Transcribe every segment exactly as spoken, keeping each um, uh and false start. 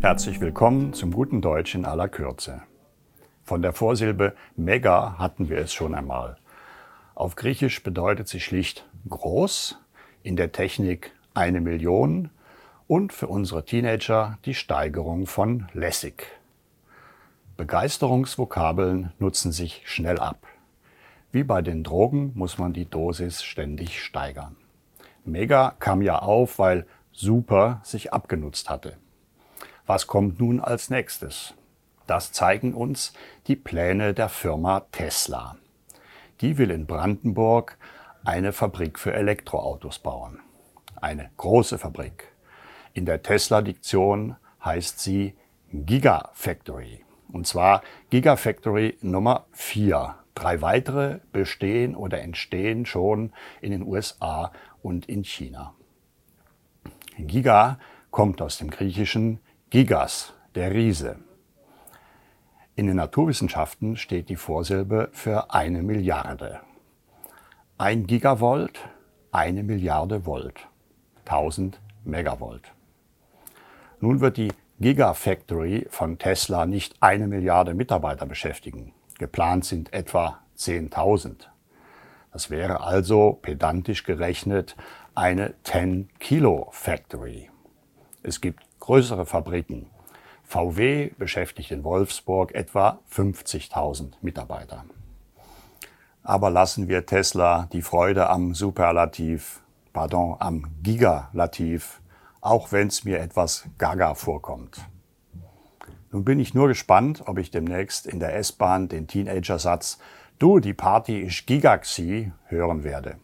Herzlich willkommen zum guten Deutsch in aller Kürze. Von der Vorsilbe mega hatten wir es schon einmal. Auf Griechisch bedeutet sie schlicht groß, in der Technik eine Million und für unsere Teenager die Steigerung von lässig. Begeisterungsvokabeln nutzen sich schnell ab. Wie bei den Drogen muss man die Dosis ständig steigern. Mega kam ja auf, weil super sich abgenutzt hatte. Was kommt nun als nächstes? Das zeigen uns die Pläne der Firma Tesla. Die will in Brandenburg eine Fabrik für Elektroautos bauen. Eine große Fabrik. In der Tesla-Diktion heißt sie Gigafactory. Und zwar Gigafactory Nummer vier. Drei weitere bestehen oder entstehen schon in den U S A und in China. Giga kommt aus dem Griechischen Gigas, der Riese. In den Naturwissenschaften steht die Vorsilbe für eine Milliarde. Ein Gigavolt, eine Milliarde Volt. tausend Megavolt. Nun wird die Gigafactory von Tesla nicht eine Milliarde Mitarbeiter beschäftigen. Geplant sind etwa zehntausend. Das wäre also, pedantisch gerechnet, eine zehn-Kilo-Factory. Es gibt größere Fabriken. V W beschäftigt in Wolfsburg etwa fünfzigtausend Mitarbeiter. Aber lassen wir Tesla die Freude am Superlativ, pardon, am Gigalativ, auch wenn es mir etwas gaga vorkommt. Nun bin ich nur gespannt, ob ich demnächst in der S-Bahn den Teenager-Satz "Du, die Party isch Gigaxi" hören werde.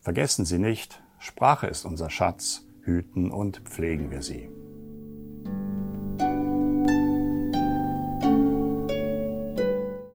Vergessen Sie nicht, Sprache ist unser Schatz, hüten und pflegen wir sie.